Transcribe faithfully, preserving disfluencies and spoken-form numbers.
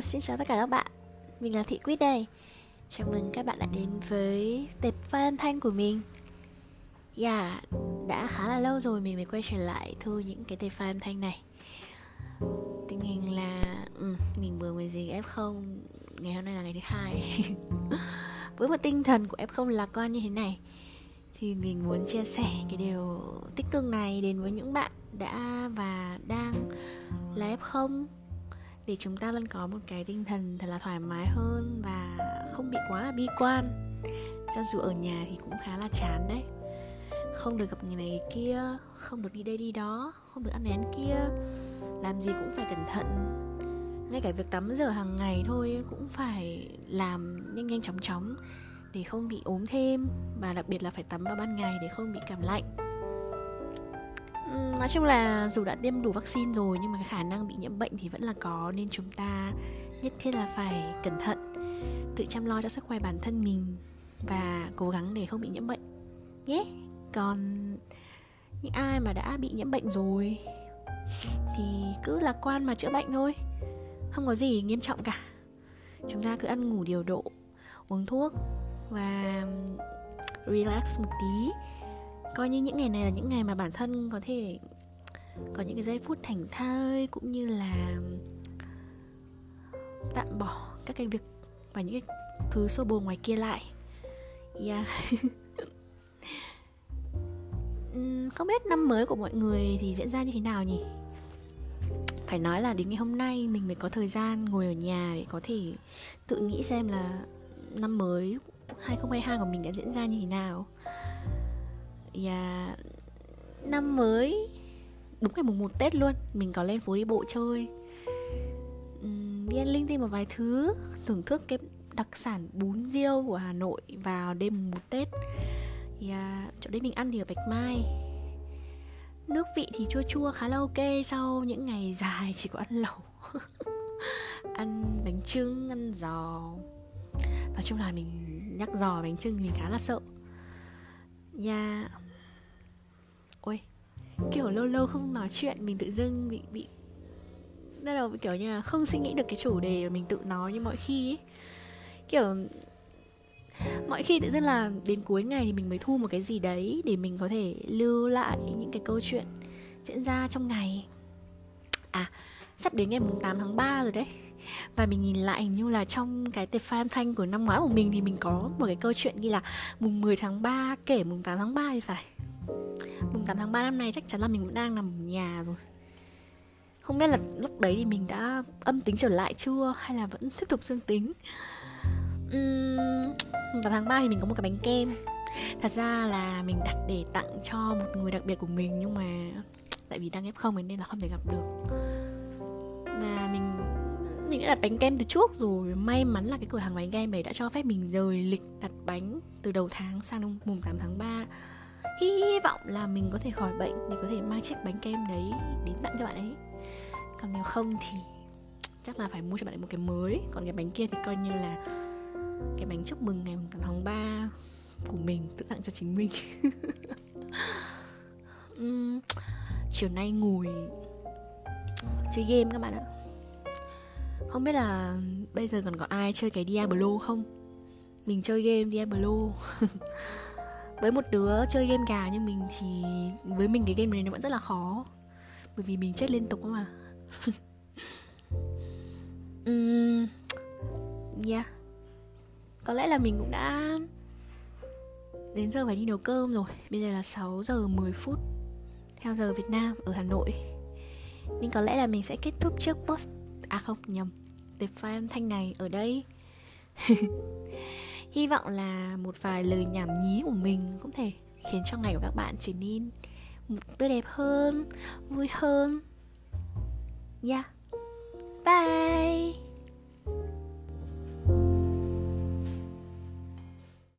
Hello, xin chào tất cả các bạn. Mình là Thị Quýt đây. Chào mừng các bạn đã đến với tệp Valentine của mình. Yeah, đã khá là lâu rồi mình mới quay trở lại thu những cái tệp Valentine này. Tình hình là ừ, mình vừa mới dính ép không. Ngày hôm nay là ngày thứ hai. Với một tinh thần của ép không lạc quan như thế này thì mình muốn chia sẻ cái điều tích cực này đến với những bạn đã và đang là ép không, để chúng ta luôn có một cái tinh thần thật là thoải mái hơn và không bị quá là bi quan. Cho dù ở nhà thì cũng khá là chán đấy, không được gặp người này người kia, không được đi đây đi đó, không được ăn này ăn kia, làm gì cũng phải cẩn thận. Ngay cả việc tắm rửa hàng ngày thôi cũng phải làm nhanh nhanh chóng chóng để không bị ốm thêm, và đặc biệt là phải tắm vào ban ngày để không bị cảm lạnh. Nói chung là dù đã tiêm đủ vaccine rồi nhưng mà cái khả năng bị nhiễm bệnh thì vẫn là có, nên chúng ta nhất thiết là phải cẩn thận, tự chăm lo cho sức khỏe bản thân mình và cố gắng để không bị nhiễm bệnh nhé. Yeah. Còn những ai mà đã bị nhiễm bệnh rồi thì cứ lạc quan mà chữa bệnh thôi, không có gì nghiêm trọng cả. Chúng ta cứ ăn ngủ điều độ, uống thuốc và relax một tí. Coi như những ngày này là những ngày mà bản thân có thể có những cái giây phút thảnh thơi, cũng như là tạm bỏ các cái việc và những cái thứ xô bồ ngoài kia lại. Yeah. Không biết năm mới của mọi người thì diễn ra như thế nào nhỉ? Phải nói là đến ngày hôm nay mình mới có thời gian ngồi ở nhà để có thể tự nghĩ xem là năm mới hai không hai hai của mình đã diễn ra như thế nào. Yeah. Năm mới đúng ngày mùng một Tết luôn, mình có lên phố đi bộ chơi, uhm, đi ăn linh tinh một vài thứ, thưởng thức cái đặc sản bún riêu của Hà Nội vào đêm mùng một Tết. Yeah. Chỗ đấy mình ăn thì ở Bạch Mai. Nước vị thì chua chua khá là ok sau những ngày dài chỉ có ăn lẩu, ăn bánh chưng, ăn giò. Nói chung là mình nhắc giò bánh chưng thì mình khá là sợ. Yeah. Ôi, kiểu lâu lâu không nói chuyện mình tự dưng bị bị bắt đầu kiểu như là không suy nghĩ được cái chủ đề mà mình tự nói như mọi khi ấy. Kiểu mọi khi tự dưng là đến cuối ngày thì mình mới thu một cái gì đấy để mình có thể lưu lại những cái câu chuyện diễn ra trong ngày. À, sắp đến ngày tám tháng ba rồi đấy. Và mình nhìn lại hình như là trong cái tệp fan thanh của năm ngoái của mình thì mình có một cái câu chuyện ghi là mùng mười tháng ba kể mùng tám tháng ba thì phải. Mùng tám tháng ba năm nay chắc chắn là mình cũng đang nằm ở nhà rồi. Không biết là lúc đấy thì mình đã âm tính trở lại chưa hay là vẫn tiếp tục dương tính. uhm, Mùng tám tháng ba thì mình có một cái bánh kem. Thật ra là mình đặt để tặng cho một người đặc biệt của mình, nhưng mà tại vì đang ép không nên là không thể gặp được. Và mình mình đã đặt bánh kem từ trước rồi. May mắn là cái cửa hàng bánh kem này đã cho phép mình rời lịch đặt bánh từ đầu tháng sang mùng tám tháng ba. Hy vọng là mình có thể khỏi bệnh để có thể mang chiếc bánh kem đấy đến tặng cho bạn ấy. Còn nếu không thì chắc là phải mua cho bạn ấy một cái mới. Còn cái bánh kia thì coi như là cái bánh chúc mừng ngày tám tháng ba của mình tự tặng cho chính mình. uhm, Chiều nay ngồi chơi game các bạn ạ. Không biết là bây giờ còn có ai chơi cái Diablo không? Mình chơi game Diablo. Với một đứa chơi game gà như mình thì với mình cái game này nó vẫn rất là khó, bởi vì mình chết liên tục mà. uhm, yeah. Có lẽ là mình cũng đã đến giờ phải đi nấu cơm rồi. Bây giờ là sáu giờ mười phút theo giờ Việt Nam ở Hà Nội, nên có lẽ là mình sẽ kết thúc trước post À không, nhầm tệp file âm thanh này ở đây. Hy vọng là một vài lời nhảm nhí của mình cũng thể khiến cho ngày của các bạn trở nên tươi đẹp hơn, vui hơn. Yeah. Bye.